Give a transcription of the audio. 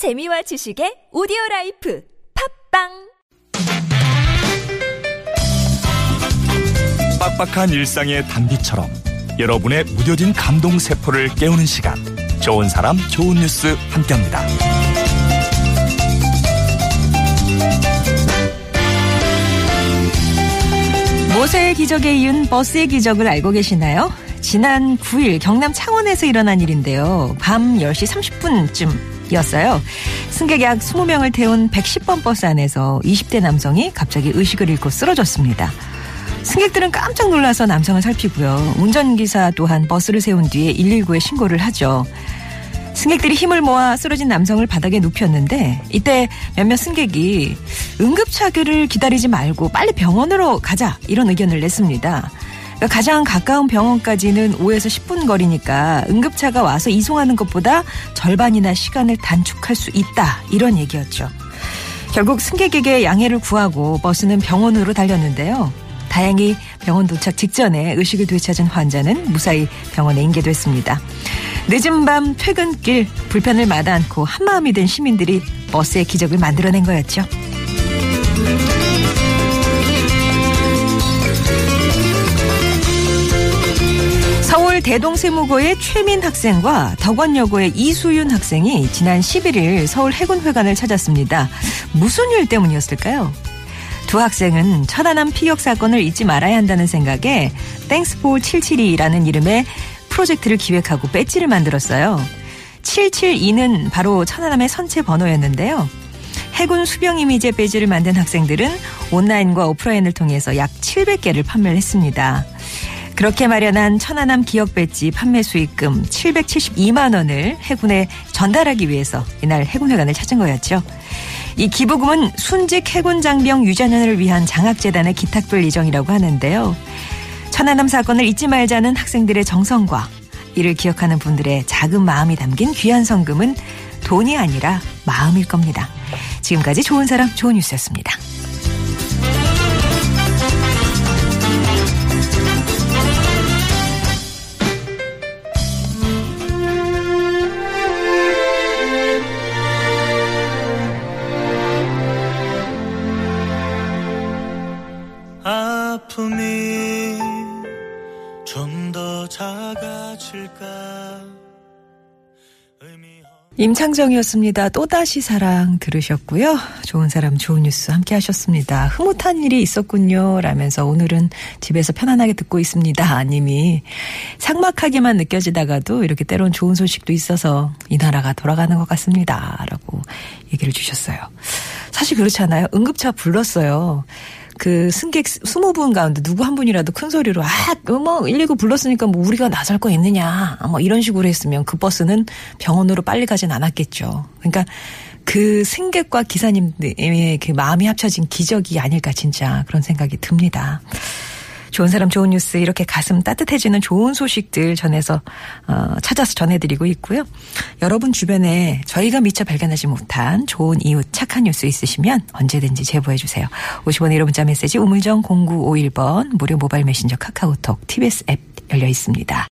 재미와 지식의 오디오라이프 팟빵. 빡빡한 일상의 단비처럼 여러분의 무뎌진 감동세포를 깨우는 시간, 좋은 사람 좋은 뉴스 함께합니다. 모세의 기적에 이은 버스의 기적을 알고 계시나요? 지난 9일 경남 창원에서 일어난 일인데요. 밤 10시 30분쯤이었어요. 승객 약 20명을 태운 110번 버스 안에서 20대 남성이 갑자기 의식을 잃고 쓰러졌습니다. 승객들은 깜짝 놀라서 남성을 살피고요. 운전기사 또한 버스를 세운 뒤에 119에 신고를 하죠. 승객들이 힘을 모아 쓰러진 남성을 바닥에 눕혔는데 이때 몇몇 승객이 응급차기를 기다리지 말고 빨리 병원으로 가자, 이런 의견을 냈습니다. 그러니까 가장 가까운 병원까지는 5에서 10분 거리니까 응급차가 와서 이송하는 것보다 절반이나 시간을 단축할 수 있다, 이런 얘기였죠. 결국 승객에게 양해를 구하고 버스는 병원으로 달렸는데요. 다행히 병원 도착 직전에 의식을 되찾은 환자는 무사히 병원에 인계됐습니다. 늦은 밤 퇴근길 불편을 마다 않고 한마음이 된 시민들이 버스의 기적을 만들어낸 거였죠. 서울 대동세무고의 최민 학생과 덕원여고의 이수윤 학생이 지난 11일 서울 해군회관을 찾았습니다. 무슨 일 때문이었을까요? 두 학생은 천안함 피격 사건을 잊지 말아야 한다는 생각에 땡스포 772라는 이름의 프로젝트를 기획하고 배지를 만들었어요. 772는 바로 천안함의 선체 번호였는데요. 해군 수병 이미지 배지를 만든 학생들은 온라인과 오프라인을 통해서 약 700개를 판매를 했습니다. 그렇게 마련한 천안함 기억 배지 판매 수익금 772만 원을 해군에 전달하기 위해서 이날 해군회관을 찾은 거였죠. 이 기부금은 순직 해군 장병 유자년을 위한 장학재단에 기탁될 예정이라고 하는데요. 천안함 사건을 잊지 말자는 학생들의 정성과 이를 기억하는 분들의 작은 마음이 담긴 귀한 성금은 돈이 아니라 마음일 겁니다. 지금까지 좋은 사람 좋은 뉴스였습니다. 아픔이 좀 더 작아질까 임창정이었습니다. 또다시 사랑 들으셨고요. 좋은 사람 좋은 뉴스 함께 하셨습니다. 흐뭇한 일이 있었군요 라면서 오늘은 집에서 편안하게 듣고 있습니다 님이, 삭막하게만 느껴지다가도 이렇게 때론 좋은 소식도 있어서 이 나라가 돌아가는 것 같습니다 라고 얘기를 주셨어요. 사실 그렇지 않아요? 응급차 불렀어요. 그 승객 20분 가운데 누구 한 분이라도 큰 소리로 119 불렀으니까 우리가 나설 거 있느냐 이런 식으로 했으면 그 버스는 병원으로 빨리 가진 않았겠죠. 그러니까 그 승객과 기사님의 그 마음이 합쳐진 기적이 아닐까, 진짜 그런 생각이 듭니다. 좋은 사람 좋은 뉴스, 이렇게 가슴 따뜻해지는 좋은 소식들 전해서 찾아서 전해드리고 있고요. 여러분 주변에 저희가 미처 발견하지 못한 좋은 이웃, 착한 뉴스 있으시면 언제든지 제보해 주세요. 50원의 1호 문자 메시지 우물정 0951번, 무료 모바일 메신저 카카오톡 TBS 앱 열려 있습니다.